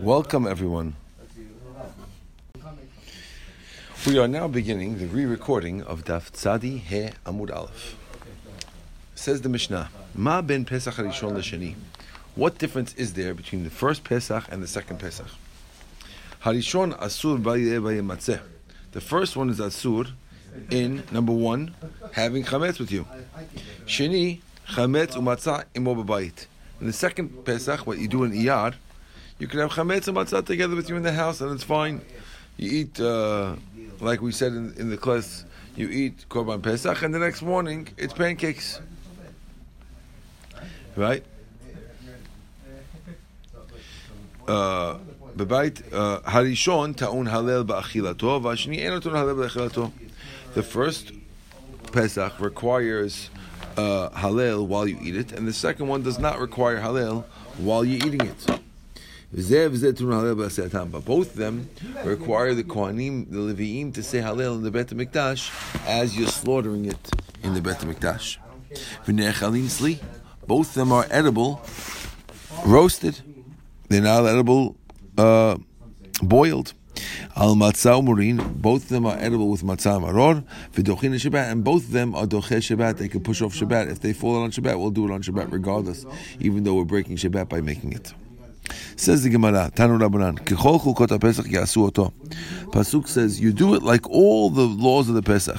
Welcome, everyone. We are now beginning the re-recording of Daf Tzadi He Amud Aleph. Says the Mishnah, Ma ben Pesach Harishon L'Sheni. What difference is there between the first Pesach and the second Pesach? Harishon Asur B'Yeh B'Yeh Matzeh. The first one is Asur in, number one, having Chametz with you. Sheni, Chametz U'Matzah Imo B'Bayit. In the second Pesach, what you do in Iyar, you can have chametz and matzah together with you in the house, and it's fine. You eat, like we said in the class, you eat korban pesach, and the next morning it's pancakes, right? B'bayit harishon ta'un halel ba'achilato, v'ashni enotun halel ba'achilato. The first pesach requires halel while you eat it, and the second one does not require halel while you're eating it. But both of them require the Kohanim, the Levi'im, to say Halel in the Beit HaMikdash as you're slaughtering it in the Beit HaMikdash. Both of them are edible, roasted. They're not edible, boiled. Al matzah umurin, both of them are edible with matzah maror. V'dochin Shabbat, and both of them are doche Shabbat. They can push off Shabbat. If they fall on Shabbat, we'll do it on Shabbat regardless, even though we're breaking Shabbat by making it. Says the Gemara, Tanu Rabbanan, Kechol Chukot HaPesach Yasu Oto. Pasuk says, you do it like all the laws of the Pesach.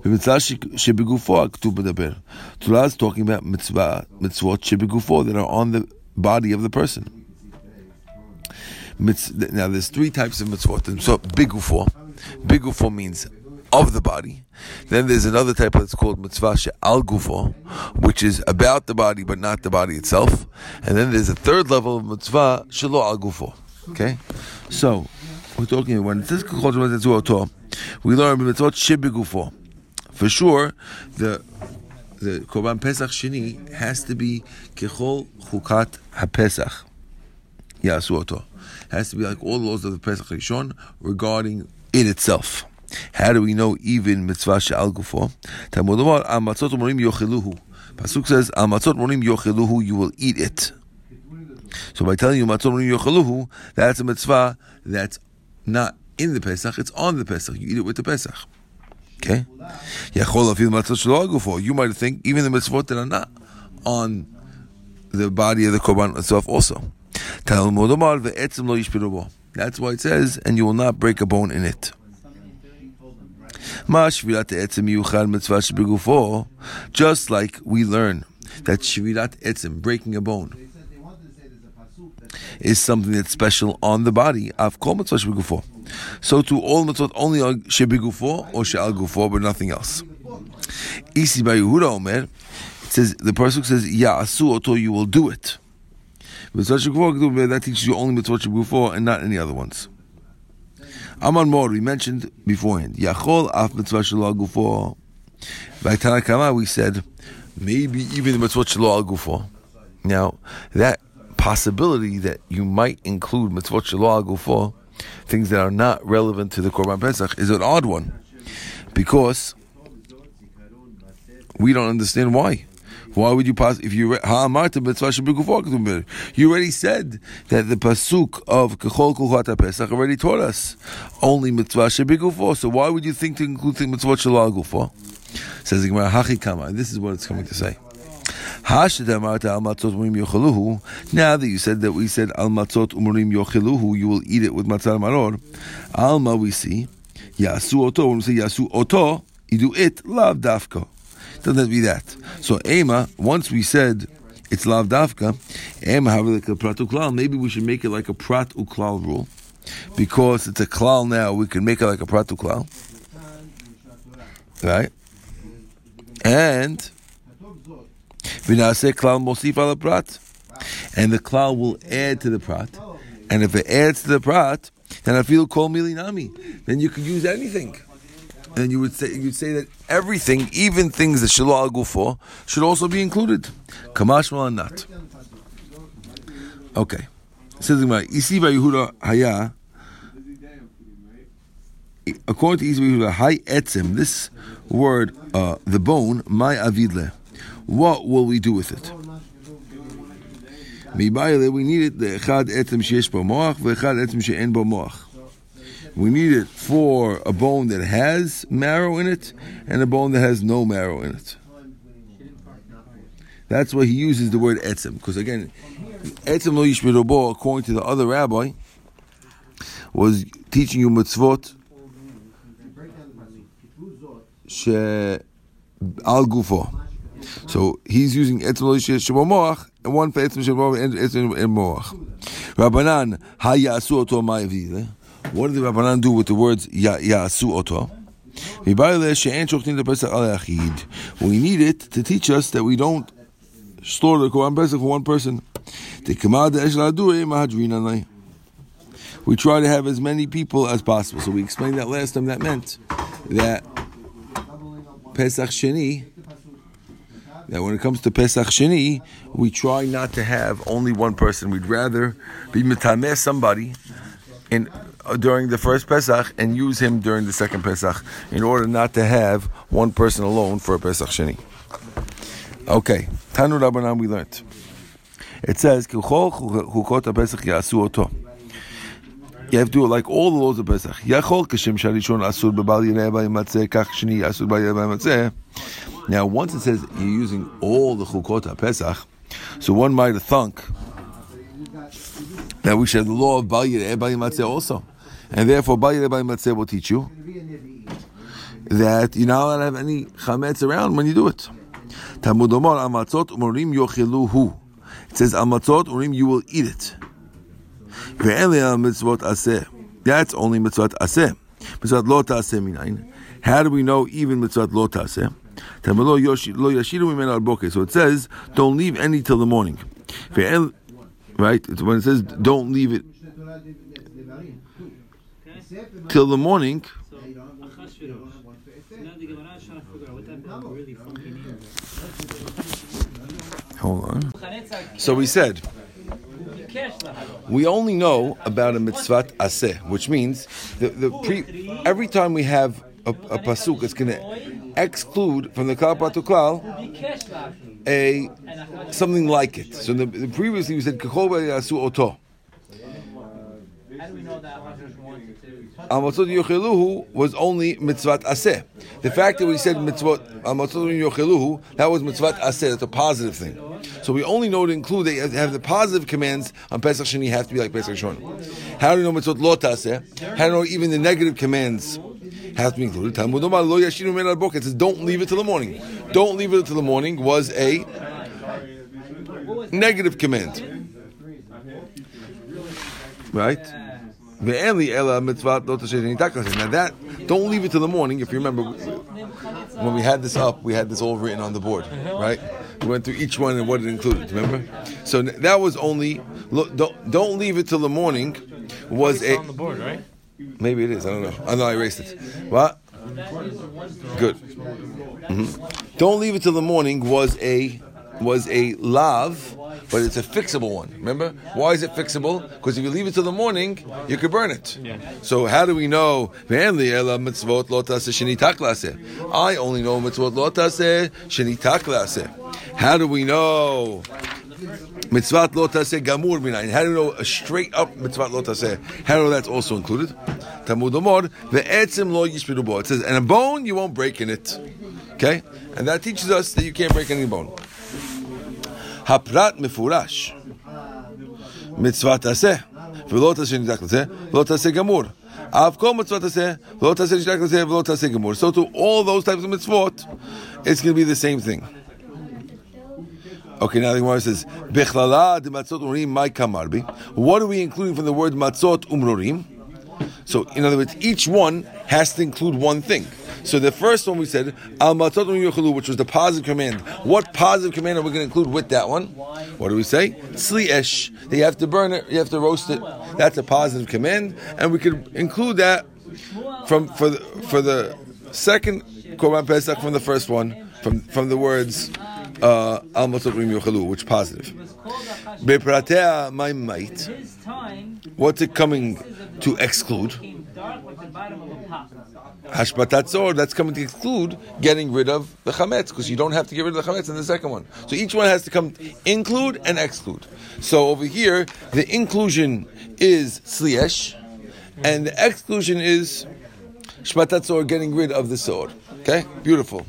V'mitzvah shebegufo aktub medaber. Torah is talking about mitzvot shebegufo that are on the body of the person. Now there's three types of mitzvot. So bigufo. Bigufo means of the body. Then there's another type that's called mitzvah she'al gufo, which is about the body but not the body itself. And then there's a third level of mitzvah shelo al gufo. Okay, so we're talking when it says we learn mitzvot shebegufo. For sure, the korban pesach sheni has to be kechol chukat hapesach ya'asu oto. Has to be like all the laws of the pesach rishon regarding it itself. How do we know even mitzvah she'al gufo? Talmud amar, al matzot morim yocheluhu. Pasuk says, al matzot morim yocheluhu, you will eat it. So by telling you matzot morim yocheluhu, that's a mitzvah that's not in the Pesach, it's on the Pesach. You eat it with the Pesach. Okay? Yachol afil matzot she'al gufo. You might think even the mitzvot that are not on the body of the korban itself also. Talmud amar ve'etzem lo yishbir bo. That's why it says, and you will not break a bone in it. Just like we learn that shvirat etzim, breaking a bone, is something that's special on the body. So to all mitzvot only on shebigufo or she'al gufo, but nothing else. Isi bar Yehuda omer, it says, the pasuk says, ya'asu oto, you will do it. That teaches you only mitzvot shebigufo and not any other ones. Amar Mor, we mentioned beforehand. Yachol af mitzvah shelo al gufo. By Tana Kama, we said maybe even the mitzvot shelo al gufo. Now that possibility that you might include mitzvot shelo al gufo, things that are not relevant to the Korban Pesach, is an odd one because we don't understand why. Why would you pass if you ha'amarta mitzvah shebegufo ketubim? You already said that the pasuk of kechol kuchat pesach already taught us only mitzvah shebegufo. So why would you think to include mitzvot shelo gufo? Says the Gemara hachikama. This is what it's coming to say. Hashedamarta al matzot umurim yocheluhu. Now that you said that we said al matzot umurim yocheluhu, you will eat it with matzah maror. Alma we see yasu oto. When we say yasu oto, you do it lav dafko. Doesn't have to be that. So Ema, once we said it's lav dafka, Ema have like a prat uklal. Maybe we should make it like a prat uklal rule, because it's a klal now. We can make it like a prat uklal, right? And v'naseh klal mosif ala prat, and the klal will add to the prat. And if it adds to the prat, then I feel kol milinami. Then you can use anything. And you'd say that everything, even things that shelo al gufo, should also be included. Kamashma and not. Okay. Says the Gemara, Isi bar Yehuda haya. According to Isi bar Yehuda, hay etzim. This word, the bone, my avidle. What will we do with it? We need it. We need it for a bone that has marrow in it and a bone that has no marrow in it. That's why he uses the word etzem, because again, etzem lo yishmir bo, according to the other rabbi, was teaching you mitzvot she al gufo. So he's using etzem lo yishmir shebo moach, and one for etzem shebo and etzem and moach. Rabbanan ha yasu oto ma'aviv. What did the Rabbanan do with the words yasu oto? We need it to teach us that we don't slaughter the Korban Pesach for one person. We try to have as many people as possible. So we explained that last time. That meant that Pesach Sheni, that when it comes to Pesach Sheni, we try not to have only one person. We'd rather be metameh somebody and during the first Pesach and use him during the second Pesach in order not to have one person alone for a Pesach Sheni. Okay, Tanu Rabbanan we learned. It says, you have to do it like all the laws of Pesach. Now once it says you're using all the Chukot Pesach, so one might have thunk that we should have the law of Bal Yireh Bal Yimatzeh also. And therefore, Bal Yireh Bal Yimatzeh will teach you that you're not allowed to have any chametz around when you do it. Talmud Omar, amatzot umorim yochiluhu. It says, amatzot umorim, you will eat it. Ve'eleh mitzvot aseh. That's only mitzvot aseh. Mitzvot lo ta'aseh minayin. How do we know even mitzvot lo ta'aseh? Talmud lo yashiru mimena al-bokeh. So it says, don't leave any till the morning. Ve'el, right? It's when it says, don't leave it till the morning. Hold on. So we said, we only know about a mitzvot aseh, which means every time we have a pasuk, it's going to exclude from the klal patuklal a something like it. So the previously we said kachol yasu oto. How do we know that amatzot yocheluhu was only mitzvot aseh? The fact that we said mitzvot amatzot yocheluhu, that was mitzvot aseh. That's a positive thing. So we only know to include they have the positive commands on Pesach Sheni have to be like Pesach Shoni. How do we know mitzvot lo taseh? How do we know even the negative commands have to be included? Talmud Omar lo yashiru min al boker. It says don't leave it till the morning. Don't leave it till the morning was a negative command, right? Now that, don't leave it till the morning. If you remember, when we had this up, we had this all written on the board, right? We went through each one and what it included, remember? So that was only, don't leave it till the morning was a... on the board, right? Maybe it is, I don't know. I know I erased it. What? Good. Mm-hmm. Don't leave it till the morning was a lav, but it's a fixable one. Remember? Why is it fixable? Because if you leave it till the morning, you could burn it. Yeah. So how do we know? I only know mitzvot lo taseh sheni taklaseh. How do we know? Mitzvot lo taseh gamur minayin. How do we know a straight up mitzvot lo taseh? How do we know that's also included? Talmud Omar, ve'etzim lo yishbiru bo. It says, and a bone you won't break in it. Okay? And that teaches us that you can't break any bone. Haprat mefurash mitzvah taseh v'lo taseh nidak taseh v'lo taseh gamur avkom mitzvah taseh v'lo taseh nidak taseh v'lo taseh gamur. So to all those types of mitzvot, it's going to be the same thing. Okay, now the Gemara says bechlala de matzot umrorim mai kamarbi. What are we including from the word matzot umrorim? So in other words, each one has to include one thing. So the first one we said, al matzot yochelu, which was the positive command. What positive command are we going to include with that one? What do we say? Tzli esh. You have to burn it. You have to roast it. That's a positive command, and we could include that for the second Korban Pesach from the first one from the words al matzot yochelu, which positive. Bepratea my might. What's it coming to exclude? Hashbatat Zor, that's coming to include getting rid of the chametz, because you don't have to get rid of the chametz in the second one. So each one has to come include and exclude. So over here, the inclusion is sliesh, and the exclusion is Shbatat Zor, getting rid of the Zor. Okay? Beautiful.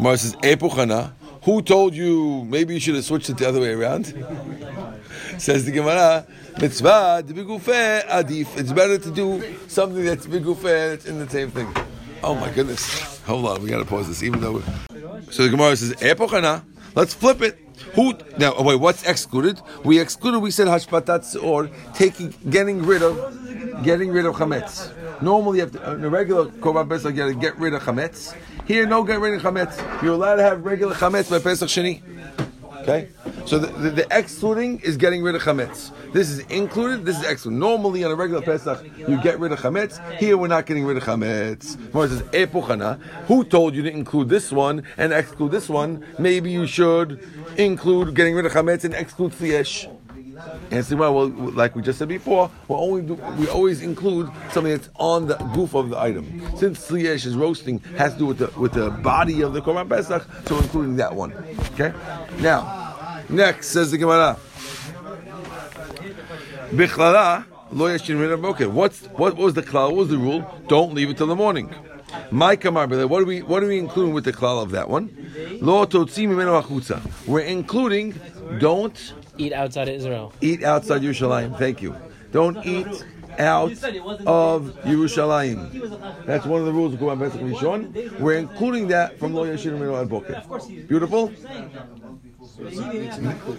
Mar says, Epuchana, who told you maybe you should have switched it the other way around? Says the Gemara, Mitzvah, Bigufe, Adif. It's better to do something that's Bigufe, that's in the same thing. Oh my goodness. Hold on, we gotta pause this, even though so the Gemara says, Epuchana, let's flip it. What's excluded? We said Hashbatat or getting rid of chametz. Normally, you have to, in a regular Korban Pesach, you have to get rid of chametz. Here, no get rid of chametz. You're allowed to have regular chametz by Pesach Sheni. Okay? So the excluding is getting rid of chametz. This is included, this is excluded. Normally, on a regular Pesach, you get rid of chametz. Here, we're not getting rid of chametz. Mara says, Epuchana, who told you to include this one and exclude this one? Maybe you should include getting rid of chametz and exclude tziesh. And so, well, like we just said before, we always include something that's on the goof of the item. Since Sliesh is roasting, has to do with the body of the Korban Pesach, so including that one. Okay? Now, next, says the Gemara. Bichlala, lo yashin minav. Okay, what was the klal? What was the rule? Don't leave it till the morning. My kamar, what are we including with the klal of that one? Lo totzi mimenu achutza. We're including, don't eat outside of Israel. Eat outside Yerushalayim. Thank you. Don't eat out of Yerushalayim. That's one of the rules of Korban Pesach Rishon. We're including that from Lo Yashin Minu Adboker. Beautiful?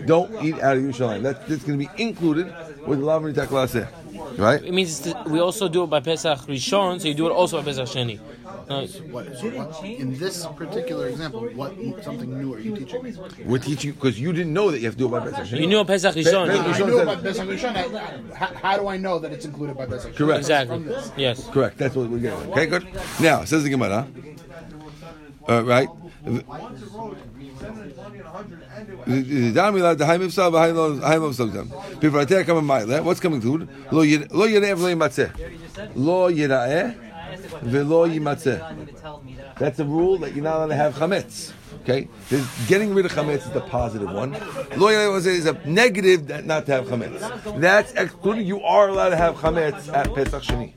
Don't eat out of Yerushalayim. That's going to be included with Lav Nita Klaseh. Right? It means we also do it by Pesach Rishon, so you do it also by Pesach Sheni. So what, in this particular example, what something new are you teaching? We're teaching because you didn't know that you have to do it by Pesach Sheni. You knew Pesach Rishon. I knew about Pesach Rishon. How do I know that it's included by Pesach Rishon? Correct. Exactly. Yes. Correct. That's what we're getting. Okay, good. Now, says the Gemara. Right? What's coming to that's a rule that you're not allowed to have chametz. Okay, getting rid of chametz is the positive one. Lo yireh is a negative that not to have chametz. That's excluded. You are allowed to have chametz at Pesach Sheni.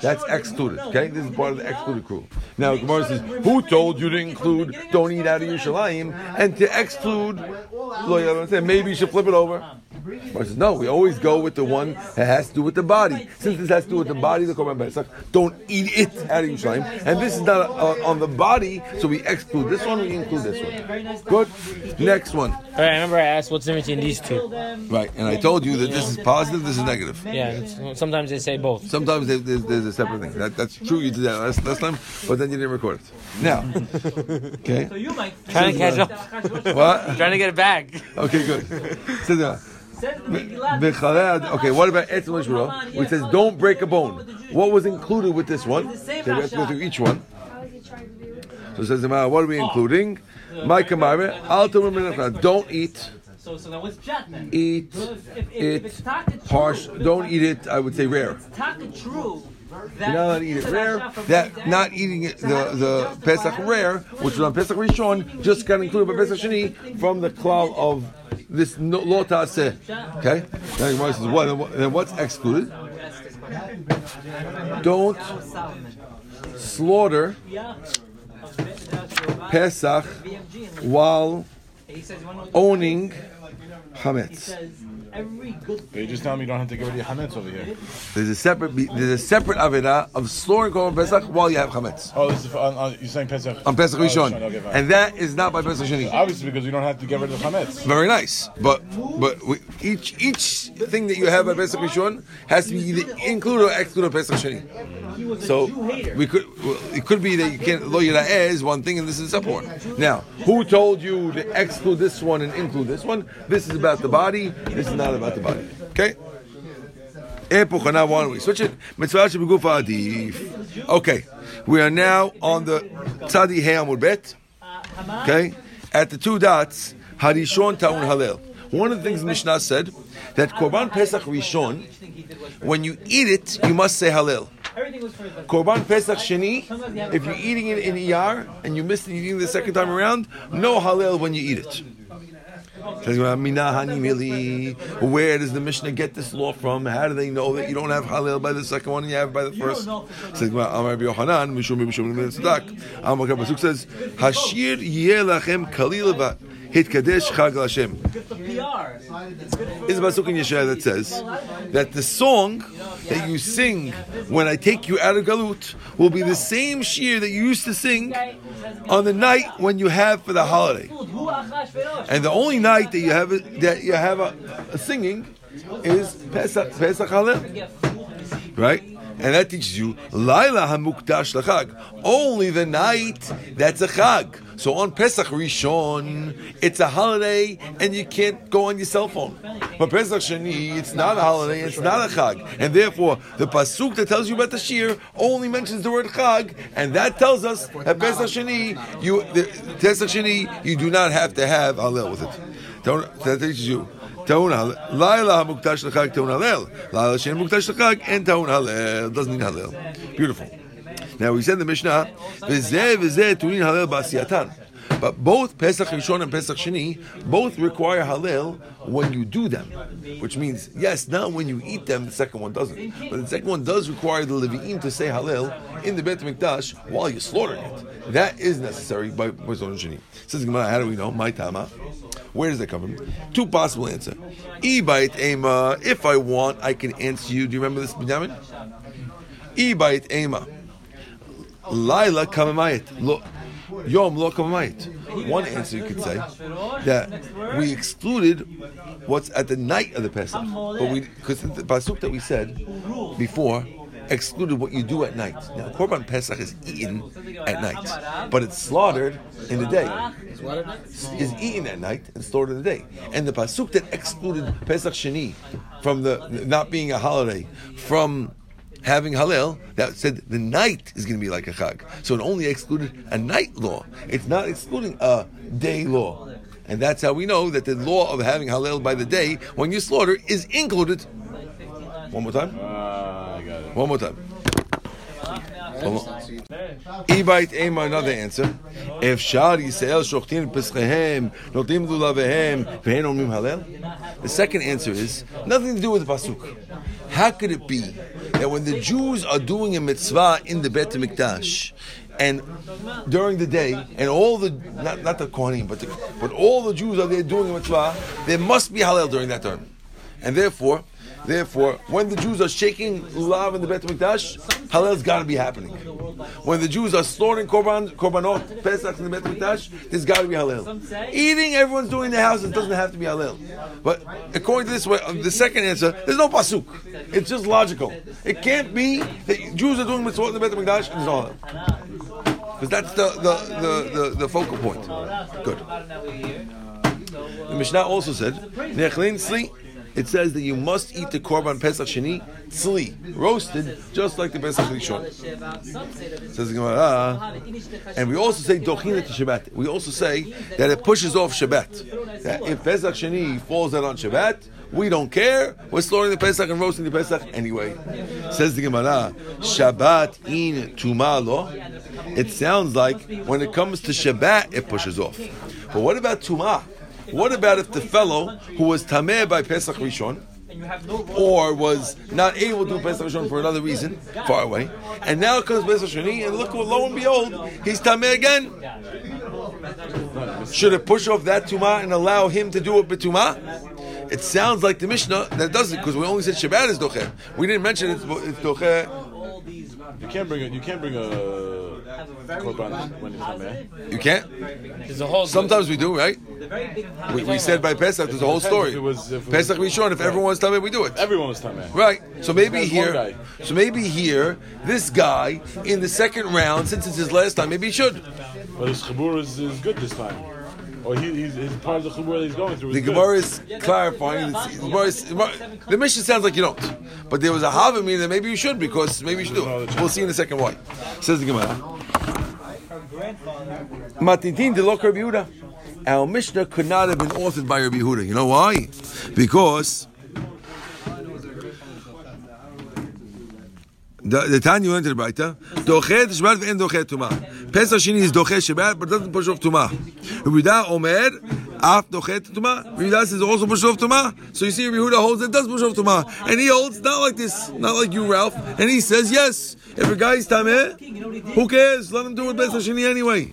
That's excluded. Okay, this is part of the excluded crew. Now Gemara says, who told you to include don't eat out of Yerushalayim and to exclude lo yireh? Maybe you should flip it over. Gemara says, no, we always go with the one that has to do with the body. Since this has to do with the body of the Korban Pesach, don't eat it out of Yerushalayim. And this is not on the body, so we exclude this one, we include this one. Good. Next one. All right, I remember I asked what's the difference in these two. Right, and I told you that this is positive, this is negative. Yeah, sometimes they say both. Sometimes there's a separate thing. That's true, you did that last time, but then you didn't record it. Now, okay. So you might trying to catch up. What? Trying to get it back. Okay, good. Sit down. Okay, what about Etzim Lishmuro? Which says, don't break a bone. What was included with this one? So we have to go through each one. So it says, what are we including? My Kamara, don't eat. So now what's pshat then? Eat it. Don't eat it, I would say rare. It's not the true. You're not allowed to eat it rare. That not eating it, the Pesach rare, which was on Pesach Rishon, just got included by Pesach Sheni from the klal of this lo ta'aseh. Okay. Now Gemara says, then what's excluded? Don't slaughter Pesach while owning chametz. They just tell me you don't have to get rid of chametz over here. There's a separate avera of slaughtering Korban Pesach while you have chametz. Oh, this is you're saying Pesach on Pesach Rishon, okay, and that is not by Pesach Sheni. Obviously, because you don't have to get rid of chametz. Very nice, but each thing that you have by Pesach Rishon has to be either included or excluded Pesach Sheni. So it could be that you can't lo yira'eh is one thing and this is a separate one. Now, who told you to exclude this one and include this one? This is about the body. This is not about the body. Okay? Epuchana, why don't we switch it? Mitzvah shebegufa adif. Okay. We are now on the Tzadi Hei Amud Bet. Okay? At the two dots, Harishon Ta'un Halel. One of the things Mishnah said, that Korban Pesach Rishon, when you eat it, you must say Halel. Everything was for his husband. Korban Pesach Sheni, if you're eating it in ER and you missed it, you're eating it the second time around, no halal when you eat it. Where does the Mishnah get this law from? How do they know that you don't have halal by the second one and you have by the first? Says, Hashir Yelachem Kalilava Hit Kadesh Chag Hashem. It's a pasuk in Yeshaya that says that the song that you sing when I take you out of Galut will be the same shir that you used to sing on the night when you have for the holiday. And the only night that you have a singing is Pesach Halel, right? And that teaches you Laila Hamukdash Lachag, only the night that's a chag. So on Pesach Rishon, it's a holiday and you can't go on your cell phone. But Pesach Sheni, it's not a holiday, it's not a chag. And therefore, the pasuk that tells you about the shir only mentions the word chag, and that tells us that Pesach Sheni, you do not have to have halel with it. That teaches you. Taun halel. Laila muktash l'chag, taun halel. Laila sheni muktash l'chag, and taun halel. Doesn't need halel. Beautiful. Now we said in the Mishnah, but both Pesach Rishon and Pesach Sheni both require halal when you do them, which means yes, not when you eat them. The second one doesn't, but the second one does require the Levi'im to say halal in the Beit Mikdash while you're slaughtering it. That is necessary by Pesach Sheni. Says Gemara, how do we know? My Tama. Where does that come from? Two possible answers. If I want, I can answer you. Do you remember this, Benjamin? Ibayit Ema. Laila kamamayit, lo yom lo kamamayit. One answer you could say that we excluded what's at the night of the Pesach, but because the pasuk that we said before excluded what you do at night. Now Korban Pesach is eaten at night, but it's slaughtered in the day. Is eaten at night and slaughtered in the day. And the pasuk that excluded Pesach Sheni from the not being a holiday from having halal, that said the night is going to be like a chag. So it only excluded a night law. It's not excluding a day law. And that's how we know that the law of having halal by the day when you slaughter is included. One more time. I got it. One more time. Ibayit Ema, another answer. If Shari Yisrael shochtin peschahem, notim lulavehem, ve'en omim halal. The second answer is nothing to do with the pasuk. How could it be that when the Jews are doing a mitzvah in the Beit Mikdash and during the day, and all the not the Kohanim, but all the Jews are there doing a mitzvah, there must be halal during that time, and therefore, when the Jews are shaking lulav in the Beit Mikdash, halal's got to be happening. When the Jews are slaughtering korbanot, Pesach in the Beit Mikdash, there's got to be halal. Eating, everyone's doing in their house, it doesn't have to be halal. But according to this way, the second answer, there's no pasuk. It's just logical. It can't be that Jews are doing mitzvot in the Beit Mikdash and it's all halal. Because that's the focal point. Good. The Mishnah also said, Nechlin Sli. It says that you must eat the Korban Pesach Sheni, tzli, roasted, just like the Pesach Rishon. Says the Gemara, and we also say Dochina to Shabbat. We also say that it pushes off Shabbat. That if Pesach Sheni falls out on Shabbat, we don't care. We're slaughtering the Pesach and roasting the Pesach anyway. Says the Gemara, Shabbat in Tumah lo. It sounds like when it comes to Shabbat, it pushes off. But what about Tumah? What about if the fellow who was tameh by Pesach Rishon, or was not able to do Pesach Rishon for another reason, far away, and now comes Pesach Sheni, and look, lo and behold, he's tameh again. Should it push off that tumah and allow him to do it with tumah? It sounds like the Mishnah that does it, because we only said Shabbat is docher. We didn't mention it's docher. You can't bring a Korban when it's tameh. You can't? Sometimes we do, right? We said by Pesach, there's a whole story. Pesach Rishon, if everyone was tameh, we do it. Everyone was tameh. Right. So maybe here, this guy, in the second round, since it's his last time, maybe he should. But his Chabur is good this time. Or he's part of the Chabur that he's going through. The Gemara is clarifying. The Mishnah sounds like you don't. But there was a Havamina that maybe you should, because maybe you should do it. We'll see in a second why. Says the Gemara. Matitin de Lok Rabbi Yehuda. Our Mishnah could not have been authored by Rabbi Yehuda. You know why? Because The Tanya went to the Braita. Doche Tishbat ve'en doche Tumah. Pesach Shini is doche Shabbat, but doesn't push off Tumah. Rabbi Yehuda Omer af doche Tumah. Rabbi Yehuda says also push off Tumah. So you see, Rabbi Yehuda holds it does push off Tumah, and he holds not like this, not like you, Ralph. And he says yes. If a guy is tameh, who cares? Let him do it Pesach Shini anyway.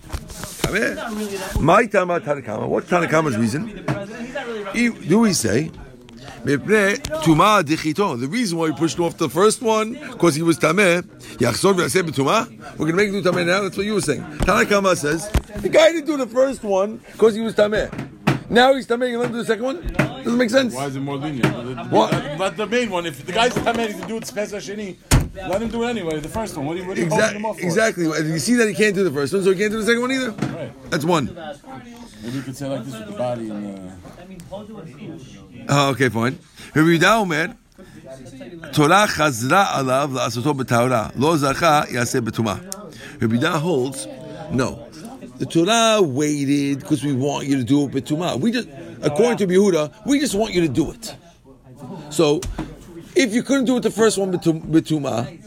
My Tama Tanakama. What's Tanakama's reason? Do we say? The reason why he pushed off the first one because he was tameh. We're gonna make him do tameh now. That's what you were saying. Tanakama says the guy didn't do the first one because he was tameh. Now he's tameh. You let him do the second one. Doesn't make sense. Why is it more lenient? What? Not the main one. If the guy's tameh, he can do it Pesach Sheni. Let him do it anyway. The first one. What are you holding him off for? Exactly. And you see that he can't do the first one, so he can't do the second one either. Right. That's one. Maybe you could say like this with the body and. Okay, fine. Rabbi Yehuda Omer, Torah chazra alav la'asoto b'tahara, lo zacha yaseh b'tumah. Rabbi Yehuda holds, no. The Torah waited because we want you to do it b'tumah. We just, according to Yehuda, we just want you to do it. So, if you couldn't do it the first one b'tumah,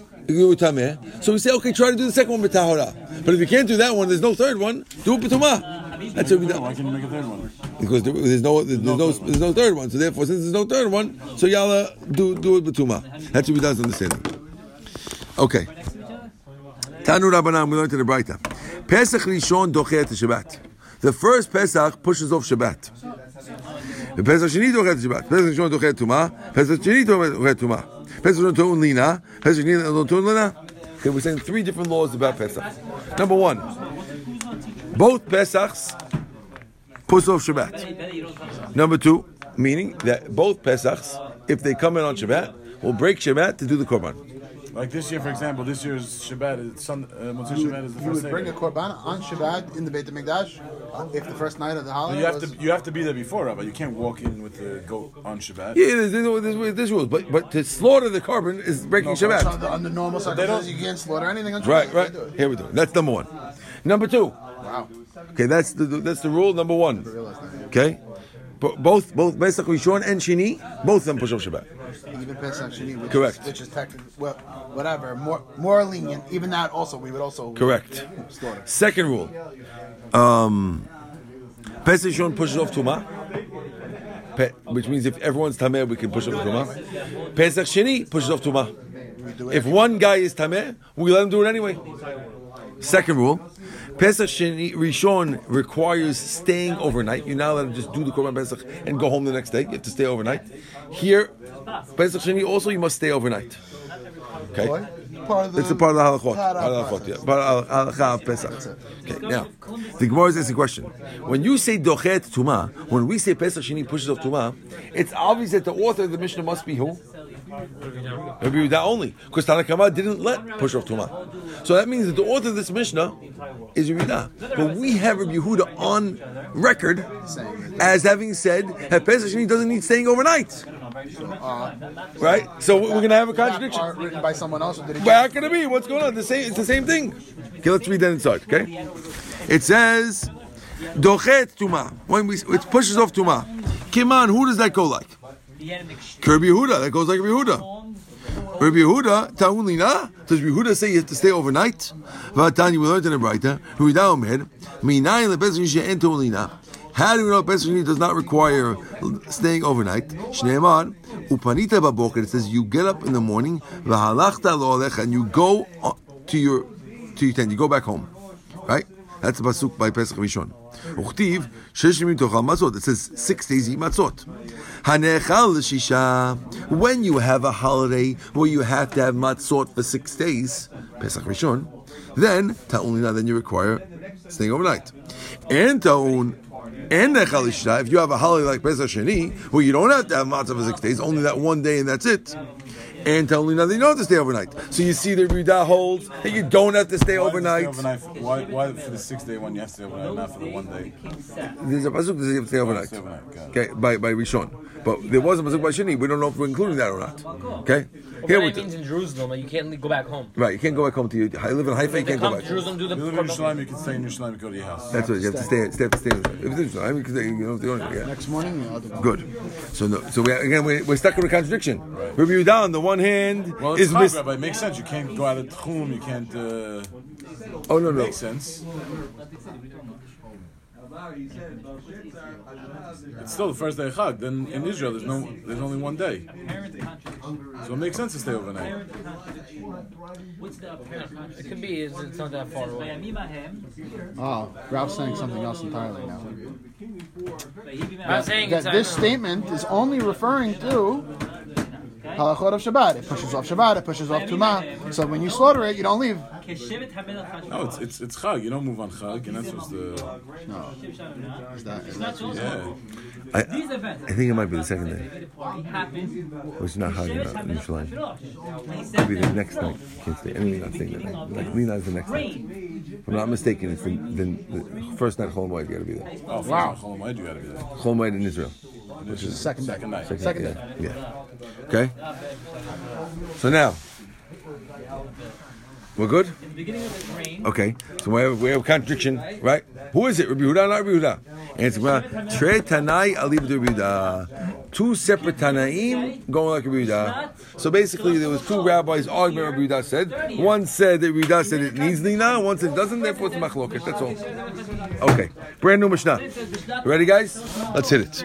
so we say, okay, try to do the second one b'tahara. But if you can't do that one, there's no third one. Do it b'tumah. That's Rabbi Yehuda. Why can't you make a third one? Because there's no third one, so therefore, since there's no third one, so yalla do it b'tumah. That's what we does understand. Okay. Tanu Rabbanan, we learned to the Braita. Pesach Rishon docheh Shabbat. The first Pesach pushes off Shabbat. The Pesach Sheni docheh Shabbat. Pesach Rishon docheh Tumah. Pesach Sheni docheh Tumah. Pesach Rishon docheh Lina. Pesach Sheni docheh Lina. Okay, we're saying three different laws about Pesach. Number one, both Pesachs push off Shabbat. Number two, meaning that both Pesachs, if they come in on Shabbat, will break Shabbat to do the Korban. Like this year, for example, this year's Shabbat, Motzei Shabbat is the first day. You would bring a Korban on Shabbat in the Beit HaMikdash if the first night of the holiday You have to be there before, Rabbi. You can't walk in with the goat on Shabbat. Yeah, there's rules. But to slaughter the Korban is breaking Shabbat. Under normal circumstances, you can't slaughter anything on Shabbat. Right. Here we do it. That's number one. Number two. Wow. Okay, that's the rule number one. Okay, both Pesach Rishon and Shini, both of them push off Shabbat. Even Pesach Shini, which is technically more lenient. Even that also we would also correct. Slaughter. Second rule, Pesach Rishon pushes off Tumah, which means if everyone's Tameh, we can push off Tumah. Pesach Shini pushes off Tumah. If one guy is Tameh, we let him do it anyway. Second rule. Pesach Rishon requires staying overnight. You're not allowed to just do the Korban Pesach and go home the next day. You have to stay overnight. Here, Pesach Sheni also you must stay overnight. Okay, it's a part of the halachot. Yeah, part of the halachah of Pesach. Okay, now the Gemara is asking a question. When you say dochet Tumah, when we say Pesach Sheni pushes off Tumah, it's obvious that the author of the Mishnah must be who? Rabbi Yehuda only, because Tanakama didn't let push off Tumah. So that means that the author of this Mishnah is Rabbi Yehuda. But we have Rabbi Yehuda on record as having said that Pesach Sheni doesn't need staying overnight. Right? So we're going to have a contradiction. Written by someone else. How can it be? What's going on? It's the same thing. Okay, let's read that inside, okay? It says, Dochet Tumah. It pushes off Tumah. Kiman, who does that go like? Rabbi Yehuda, that goes like Rabbi Yehuda. Rabbi Yehuda, Ta'un Lina, does Rabbi Yehuda say you have to stay overnight? V'atani, we learned in the Braita, Rabbi Yehuda Omer, Minai lePesach Sheni she'en Ta'un Lina. How do we know Pesach Sheni does not require staying overnight? Shneimar, Upanita baboker, it says you get up in the morning, v'halachta lo'alecha, and you go to your tent, you go back home. Right? That's the pasuk by Pesach Rishon. Uchtiv sheshim mitochal matzot. It says 6 days eat matzot. Hanechal l'shisha. When you have a holiday where you have to have matzot for 6 days, Pesach Rishon, then ta'un lina. Then you require staying overnight. And ta'un and nechal l'shisha. If you have a holiday like Pesach Sheni where you don't have to have matzot for 6 days, only that one day and that's it. And tell me now that you don't have to stay overnight. So you see the Rida holds that you don't have to stay overnight. Why for the 6 day one you have to stay overnight, not for the 1 day? There's a pasuk that you have to stay overnight. Okay, by Rishon. But there was a pasuk by Shini. We don't know if we're including that or not. Okay? Here it means in Jerusalem, you can't go back home. Right, you can't go back home to you. I live in Haifa, you can't go back home. If you live in Jerusalem, you can stay in Jerusalem and go to your house. That's what you have to stay in Jerusalem. If you live in Jerusalem, next morning, good. So we're stuck in a contradiction. Review down the one. one hand is missing. But it makes sense. You can't go out of tchum. You can't. Oh no, no. Makes sense. It's still the first day of Chag. Then in Israel, there's only one day. So it makes sense to stay overnight. What's the apparent contradiction? It can be. It's not that far away. Oh, Ralph's saying something else entirely now. I'm saying that this statement is only referring to halachot of Shabbat. It pushes off Shabbat. It pushes off Tumah. So when you slaughter it, you don't leave. No, it's Chag. You don't move on Chag. You're not supposed to. No. It's not supposed to. I think it might be the second day. Well, it's not Chag in Yerushalayim. Could be the next night. Can't stay. I mean, I'm saying that night. Like Mina is the next night. If I'm not mistaken, it's the first night Chol Moed. You got to be there. Oh wow, Chol Moed. You got to be there. Chol Moed in Israel. Which is the second night. Yeah. Okay. So now, we're good? In the beginning of the rain. Okay. So we have contradiction, right? Who is it? Rabbi Yehuda, not Rabbi Yehuda. And it's Trei Tanai Alib de Rabbi Yehuda. Two separate Tanaim going like Rabbi Yehuda. So basically, there was two rabbis arguing Rabbi Yehuda said. One said that Rabbi Yehuda said it needs Lina. One said it doesn't. Therefore, it's Machloket. That's all. Okay. Brand new Mishnah. Ready, guys? Let's hit it.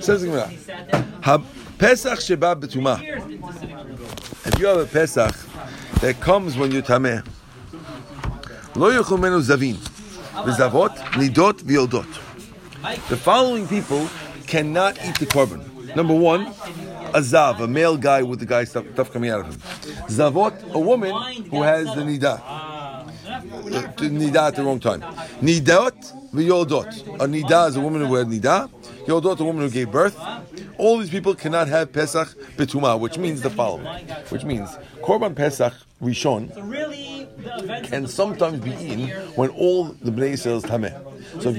Says the Gemara. Pesach Shebab B'Tumah. If you have a Pesach that comes when you're tameh. Lo yochel menu zavin, v'zavot, nidot, v'yodot. The following people cannot eat the korban. Number one, a zav, a male guy with the guy's stuff coming out of him. Zavot, a woman who has the nidah. The nidah at the wrong time. Nidot, v'yodot. A nidah is a woman who had nidah. Yodot, a woman who gave birth. All these people cannot have Pesach B'tumah, which means the following. Which means Korban Pesach Rishon can sometimes be eaten when all the Bnei Yisrael is Tameh. So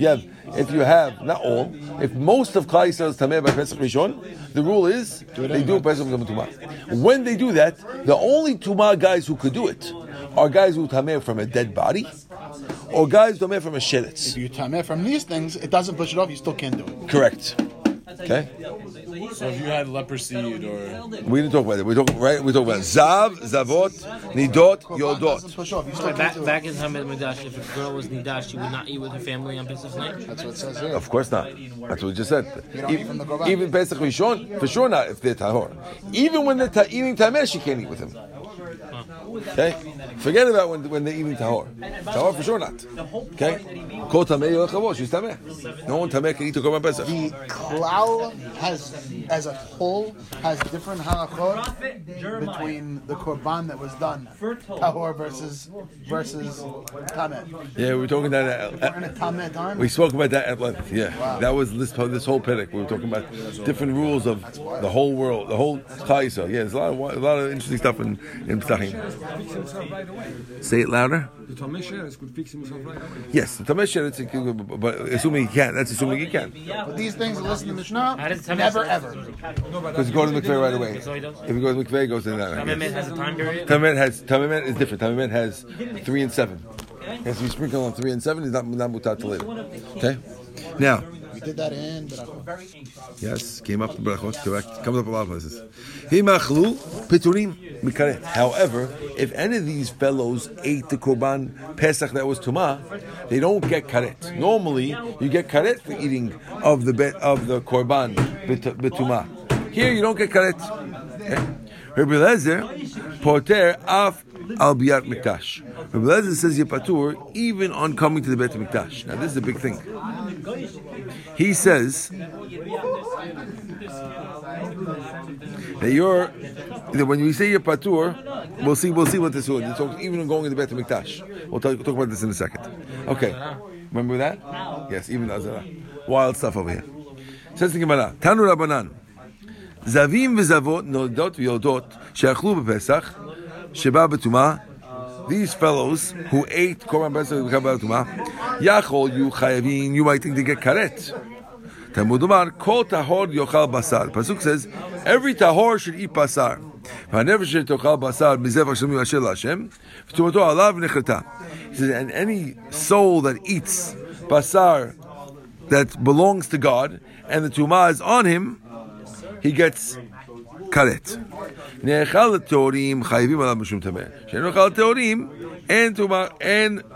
if you have, not all, if most of Klal Yisrael is Tameh by Pesach Rishon, the rule is they do Pesach B'tumah. When they do that, the only Tumah guys who could do it are guys who Tameh from a dead body, or guys who Tameh from a sheretz. If you Tameh from these things, it doesn't push it off, you still can't do it. Correct. Okay. So if you had leprosy, or we didn't talk about it. We talk about zav, zavot, nidot, yodot. Back in Hamid Midash, if a girl was nidash, she would not eat with her family on Pesach night. That's what it says here. Of course not. That's what we just said. Even Pesach Rishon, for sure not if they're tahor. Even when they're eating tameh, she can't eat with him. Okay, forget about when they're eating tahor. Tahor for sure not. Okay, kol tameh yolchavos. She's tameh. No one tameh can eat the korban pesach. The klal has, as a whole, has different halachot between the korban that was done tahor versus tameh. Yeah, we were talking about that. We spoke about that at length. Yeah, wow. That was this whole pedic. We were talking about different rules of the whole world, the whole chayisa. Yeah, there's a lot of interesting stuff in Psachim. Say it louder. The Tameh Sheretz could fix himself right away. Yes, the Tameh Sheretz, but assuming he can. That's assuming he can. But these things, listen to Mishnah, never ever. Because you go to Mikveh right away. If you go to Mikveh, it goes in that way. Tameh has a time period? Tameh is different. Tameh has 3 and 7. Has to be sprinkled on 3 and 7. He's not mutat till later. Okay? Now. We did that in Berachot. Yes, came up in Berachot, correct. Comes up a lot of places. Himachlu piturim mikaret. However, if any of these fellows ate the korban pesach that was tumah, they don't get karet. Normally, you get karet for eating of the korban betumah. Here, you don't get karet. Rabbi Lezer poter af al biyat mikdash. Rabbi Lezer says yapatur even on coming to the Beit Mikdash. Now, this is a big thing. He says that when you say your patur, we'll see what this is. Even going to the Beit Mikdash. We'll talk about this in a second. Okay, remember that? Yes, even Azara. Wild stuff over here. Says the Gemara, Tanu Rabbanan, Zavim v'zavot nodot v'yodot she'achlu b'Pesach sheba b'tumah. These fellows who ate korban pesach b'chabat b'tumah, yachol you chayavin. You might think they get karet. Talmudumar kol tahor yochal basar. Pasuk says every tahor should eat basar. He says, and any soul that eats basar that belongs to God and the tumah is on him, he gets karet. Ne'echal teorim chayivim alav mishum tameh. She'enu echal teorim and timein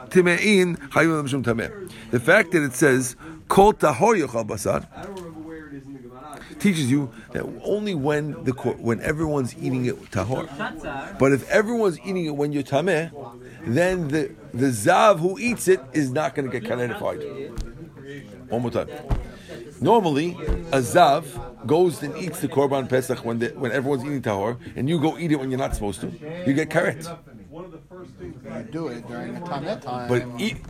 chayivim alav mishum tameh. The fact that it says kol tahor yochal basar teaches you that only when everyone's eating it tahor. But if everyone's eating it when you're tameh, then the zav who eats it is not going to get karetified. One more time. Normally, a zav goes and eats the korban pesach when everyone's eating tahor, and you go eat it when you're not supposed to. You get karet. You do it during the time. But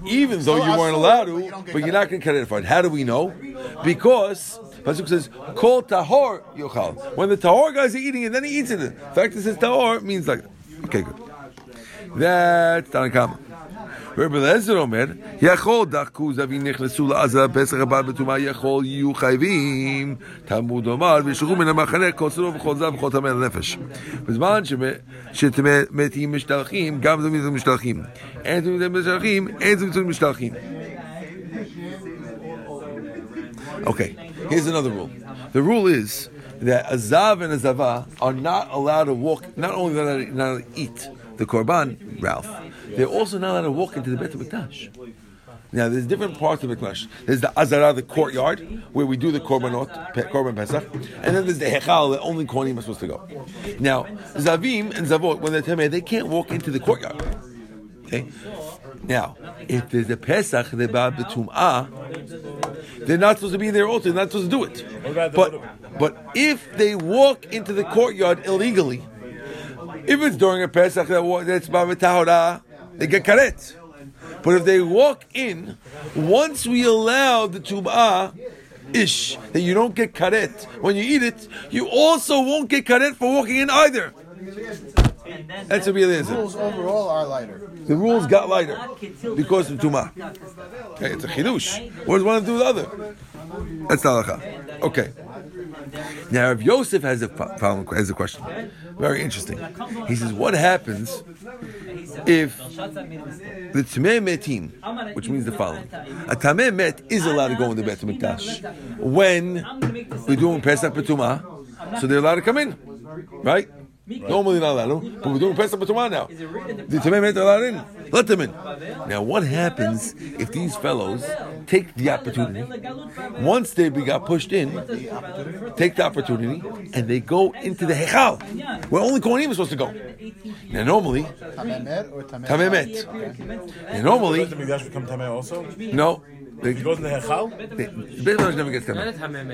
even though you weren't allowed to, but you're not going to karetified. How do we know? Because pasuk says kol tahor yochal. When the tahor guys are eating it, then he eats it. The fact that it says tahor means like that. Okay, good. That's Tanakama. Remember the Ezra Omer, Yachol Daku Zavin Nechlesu La'azah Pesach Abad B'tumah Yachol Yiyu Chayvim Talmud Omar V'yishluchu Min HaMachaneh Kol Suro V'chol Zav V'chol Tameh Nefesh B'zman She'temetim Mishtalachim Gam Zomit Mishtalachim En Zomit Mishtalachim En Zomit Mishtalachim. Okay, here's another rule. The rule is that a Zav and a Zava are not allowed to walk, not only are they not allowed to eat the Korban, Ralph, they're also not allowed to walk into the Beit HaMikdash. Now, there's different parts of the Mikdash. There's the Azara, the courtyard, where we do the Korban Pesach, and then there's the Hechal, the only Kohanim are supposed to go. Now, Zavim and Zavot, when they're Tameh, they can't walk into the courtyard. Okay? Now, if there's a Pesach, the Ba'al B'tum'ah, they're not supposed to be in their altar, they're not supposed to do it. But if they walk into the courtyard illegally, if it's during a Pesach that's Ba'al B'tahorah, they get karet. But if they walk in, once we allow the tum'ah ish, that you don't get karet when you eat it, you also won't get karet for walking in either. That's a real answer. The rules overall are lighter. The rules got lighter because of tum'ah. Okay, it's a chidush. What does one do with the other? That's not halakha. Okay. Now, Rav Yosef has a question. Very interesting. He says, what happens if the Tameh Metim, which means the following, a Tameh Met is allowed to go in the Beit HaMikdash when we're doing Pesach B'tumah, so they're allowed to come in, right? Normally not allowed to, but we're doing Pesach B'tumah now. The Tameh Met are allowed in. Let them in. Now what happens if these fellows take the opportunity, once they got pushed in, take the opportunity, and they go into the Hechal, where only Kohanim is supposed to go. Now normally, Tameh Met. And normally, does the Mikdash become Tameh also? No. They go to the Hechal? The Beit HaMikdash never gets Tameh. Tameh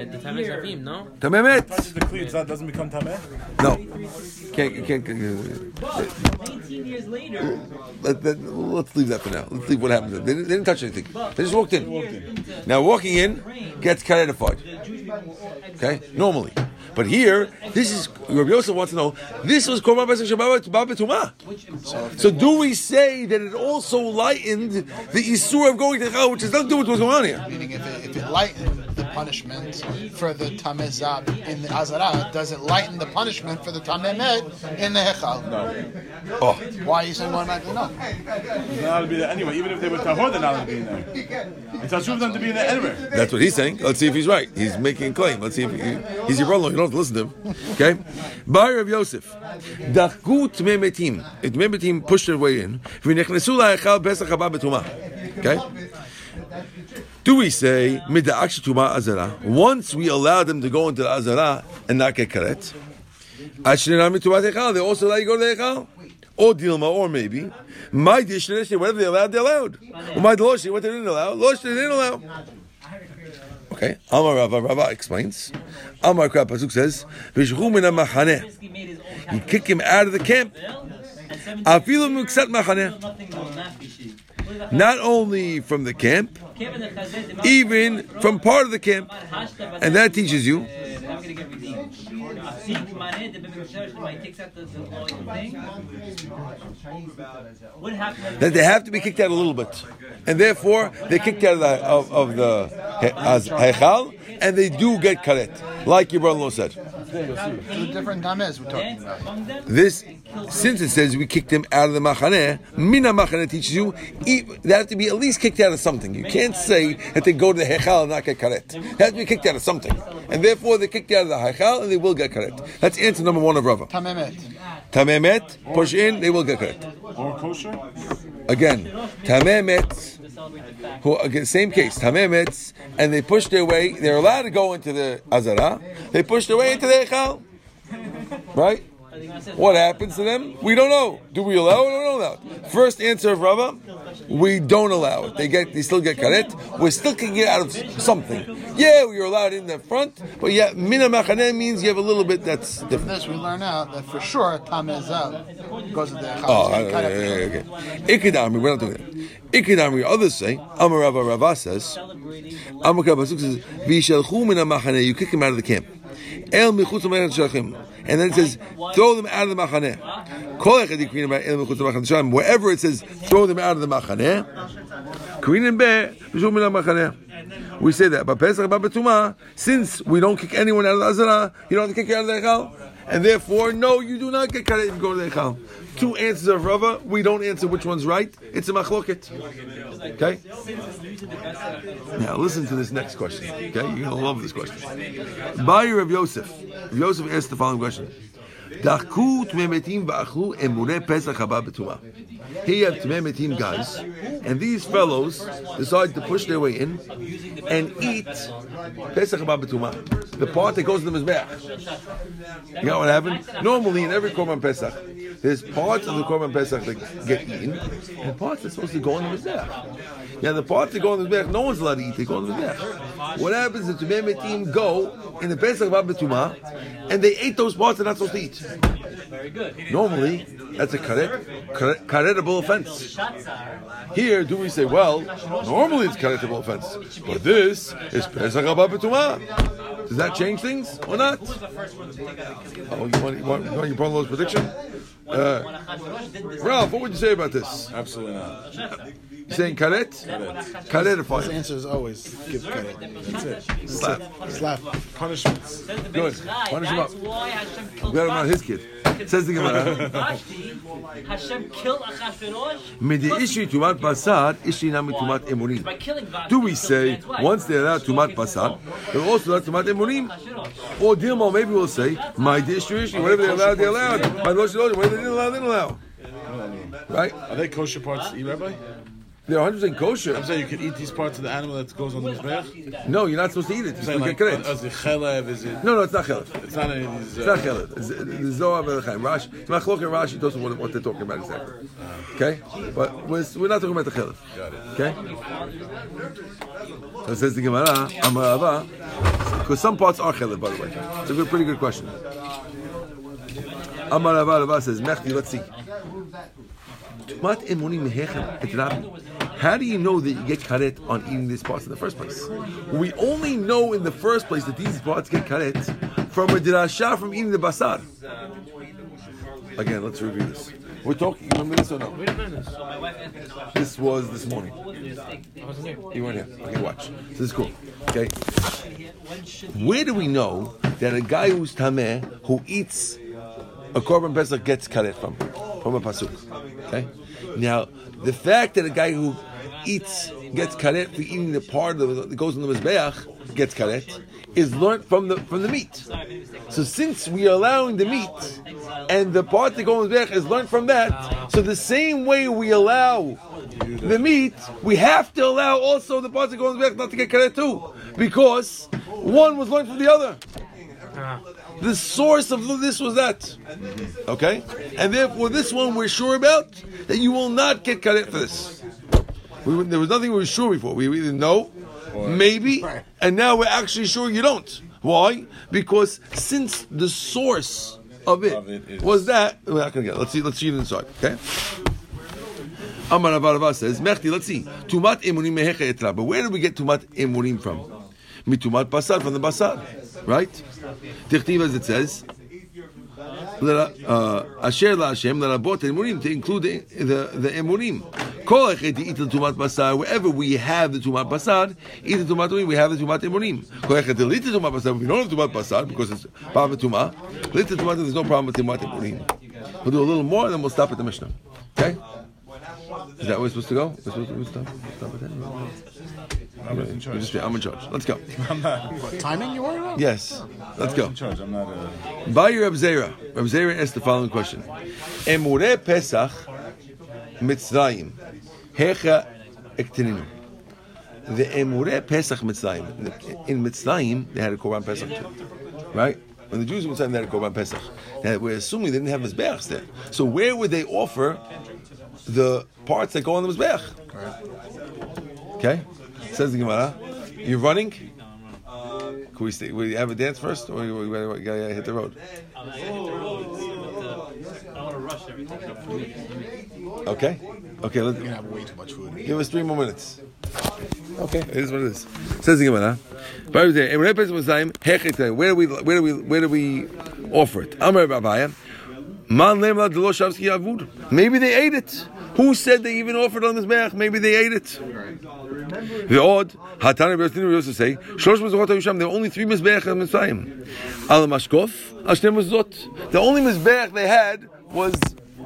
Met. The cleats that doesn't become Tameh? No. Can't. 18 years later. Let's leave that for now. Let's leave what happens. They didn't touch anything. They just walked in. Now walking in gets karetified. Okay? Normally. But here, this is, Rabbi Yosef wants to know, this was Korban Pesach Shabbat B'tumah. So do we say that it also lightened the Isur of going to Hechal, which has nothing to do with what's going on here? Meaning if it lightened the punishment for the Tameh Zav in the Azara, does it lighten the punishment for the Tameh Met in the Hechal? No. Oh. Why are you saying one not? No. They're not allowed to be there anyway. Even if they were Tahor, they're not allowed to be in there. It's not true for them to be in there anyway. That's what he's saying. Let's see if he's right. He's making a claim. Let's see if he's your brother. You don't have to listen to him. Okay? By Rav Yosef, Daku Tameh Metim. If Tameh Metim pushed their way in, V'nechnesu la'Hechal Pesach haba B'tumah. Okay? Do we say mida'ak shetumah azara? Once we allow them to go into the azara and not get karet, they also allow you to go to the Hechal, or dilma, or maybe my dish, whatever they allowed. My deloshi, what they didn't allow, losh they didn't allow. Okay, Amar Rava explains. Amar pasuk says, "V'yishluchu min ha'machaneh." You kick him out of the camp. Afilu miksat machaneh. Not only from the camp, even from part of the camp. And that teaches you that they have to be kicked out a little bit. And therefore, they're kicked out of the Hechal, and they do get karet, like your brother-in-law said. Two different tames we're talking about. This Since it says we kicked him out of the machaneh, mina machaneh teaches you they have to be at least kicked out of something. You can't say that they go to the hechal and not get karet. They have to be kicked out of something, and therefore they kicked out of the hechal and they will get karet. That's answer number one of Rava. Tamemet, push in, they will get karet. Or kosher. Again, tamemet. Who again? Same case, tamemet, and they push their way. They're allowed to go into the azara. They push their way into the hechal, right? What happens to them? We don't know. Do we allow it or don't allow it? First answer of Rava, we don't allow it. They still get karet. We're still kicking it out of something. Yeah, we are allowed in the front, but yeah, mina machaneh means you have a little bit that's different. From this we learn out that for sure tamez out goes to the hechal. Okay. Ikidami, we're not doing that. Ikidami, others say, Amar Rava, Rava says, Amar Kabasuk says, v'yishalchu mina machaneh, you kick him out of the camp. El michutz mechaneh shalchim. And then it says, throw them out of the machaneh. Wherever it says, throw them out of the machaneh, we say that. But Pesach B'Tumah, since we don't kick anyone out of the azara, you don't have to kick out of the echal. And therefore, no, you do not get karet if you go to the echal. Two answers of Rava. We don't answer which one's right. It's a machloket. Okay? Now, listen to this next question. Okay? You're going to love this question. Bayer of Yosef. Yosef asked the following question. Here you have Tmemetim guys, and these fellows decide to push their way in and eat Pesach Haba B'Tumah, the part that goes to the Mizbeach. You know what happened? Normally in every Korban Pesach, there's parts of the Korban Pesach that get eaten, and parts that's supposed to go on the Mizbeach. Now the parts that go on the Mizbeach, no one's allowed to eat, they go on the Mizbeach. What happens is the Tmemetim go in the Pesach Haba B'Tumah, and they ate those parts they're not supposed to eat. Very good. Normally, that's a karetable offense. Here, do we say, well, normally it's karetable offense, but this is Pesach Haba B'Tumah. Does that change things or not? Oh, you want your brother's prediction? Ralph, what would you say about this? Absolutely not. You're saying karet? Karetified. His answer is always give karet. That's it. Slap. Punishments. Good. Punish him up. I'm glad I'm not his kid. Says the Gemara. Do we say once they're allowed tumat basar, they're also allowed tumat emurim? Or Dilma, maybe we'll say my issue, whatever they're allowed. My loshi, whatever they didn't allow, they didn't allow. Right? Are they kosher parts to eat, Rabbi? They're 100% kosher. I'm saying you can eat these parts of the animal that goes on the mizbeach? No, you're not supposed to eat it. Like, is it chelev? Is it? No, it's not chelev. It's not any of these... It's not chelev. It's the Zohar B'Lechaim. Rashi, it's Machlok and Rashi doesn't know what they're talking about exactly. Okay? But we're not talking about the chelev. Got it. Okay? So it says the Gemara, Amar Rava, because some parts are chelev, by the way. It's a pretty good question. Amar Rava says, Mechti, let's see. How do you know that you get karet on eating these parts in the first place? We only know in the first place that these parts get karet from a dirasha from eating the basar. Again, let's review this. We're talking, you remember this or no? This was this morning. You weren't here. Okay, watch. This is cool. Okay. Where do we know that a guy who's tameh, who eats a korban pesach, gets karet from a pasuk? Okay? Now, the fact that a guy who eats gets karet for eating the part that goes in the mizbeach gets karet is learnt from the meat. So since we are allowing the meat and the part that goes in the mizbeach is learnt from that, so the same way we allow the meat, we have to allow also the parts that go in the mizbeach not to get karet too, because one was learnt from the other. The source of this was that. Mm-hmm. Okay? And therefore, this one we're sure about, that you will not get karet for this. There was nothing we were sure before. We either know, maybe, and now we're actually sure you don't. Why? Because since the source of it was that, we're not going to get it. Let's see it inside. Okay? Amar Rava says, Mechti, let's see. Tumat emurim mehecha etra. But where did we get tumat emurim from? Mitumat basar, from the basar. Right? Tichtiv, as it says, Asher la Hashem, la rabot emurim, to include the emurim. Kol echad eat the tumat basar, wherever we have the tumat basar, eat the tumat emurim, we have the tumat emurim. Kol echad eat the tumat basar, we don't have tumat basar, because it's ba'av tumat. Lit the tumat, there's no problem with tumat emurim. We'll do a little more, then we'll stop at the Mishnah. Okay? Is that where we're supposed to go? We're supposed to stop at that? I'm in charge. Let's go. I'm not. What, timing you worry about? Yes. Let's go. I'm in charge. I'm not a... By Reb Zera. Reb Zera asked the following question. Emure Pesach Mitzrayim Hecha Ektininu. The Emure Pesach Mitzrayim. In Mitzrayim, they had a Korban Pesach too. Right? When the Jews were saying they had a Korban Pesach, now, we're assuming they didn't have Mizbeach there. So where would they offer the parts that go on the Mizbeach? Right. Okay? Says the Gemara, you're running? Can we stay? Will you have a dance first? Or you gotta hit the road? I want to rush everything. Okay? Okay, let's... You're gonna have way too much food. Give us 3 more minutes. Okay, it is what it is. Says the Gemara. Where do we offer it? Amar Abaya. Man leimla delo shavski avud. Maybe they ate it. Who said they even offered on this mizbeach? Maybe they ate it. The odd Hatani Bereshit we also say shlosh mizbeachot Yusham. There are only 3 mizbeach in Mitzrayim. Al mashkof ashtem mizot. The only mizbeach they had was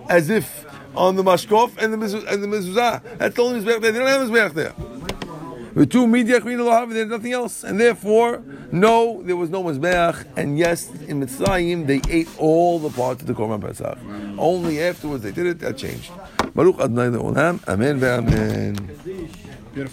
as if on the mashkof and the mezuzah. That's the only mizbeach there. They don't have mizbeach there. The 2 midiyach we don't have. There's nothing else, and therefore, no, there was no mizbeach. And yes, in Mitzrayim they ate all the parts of the Korban Pesach. Only afterwards they did it. That changed. Baruch Adonai Le'olam. Amen. Ve'amen.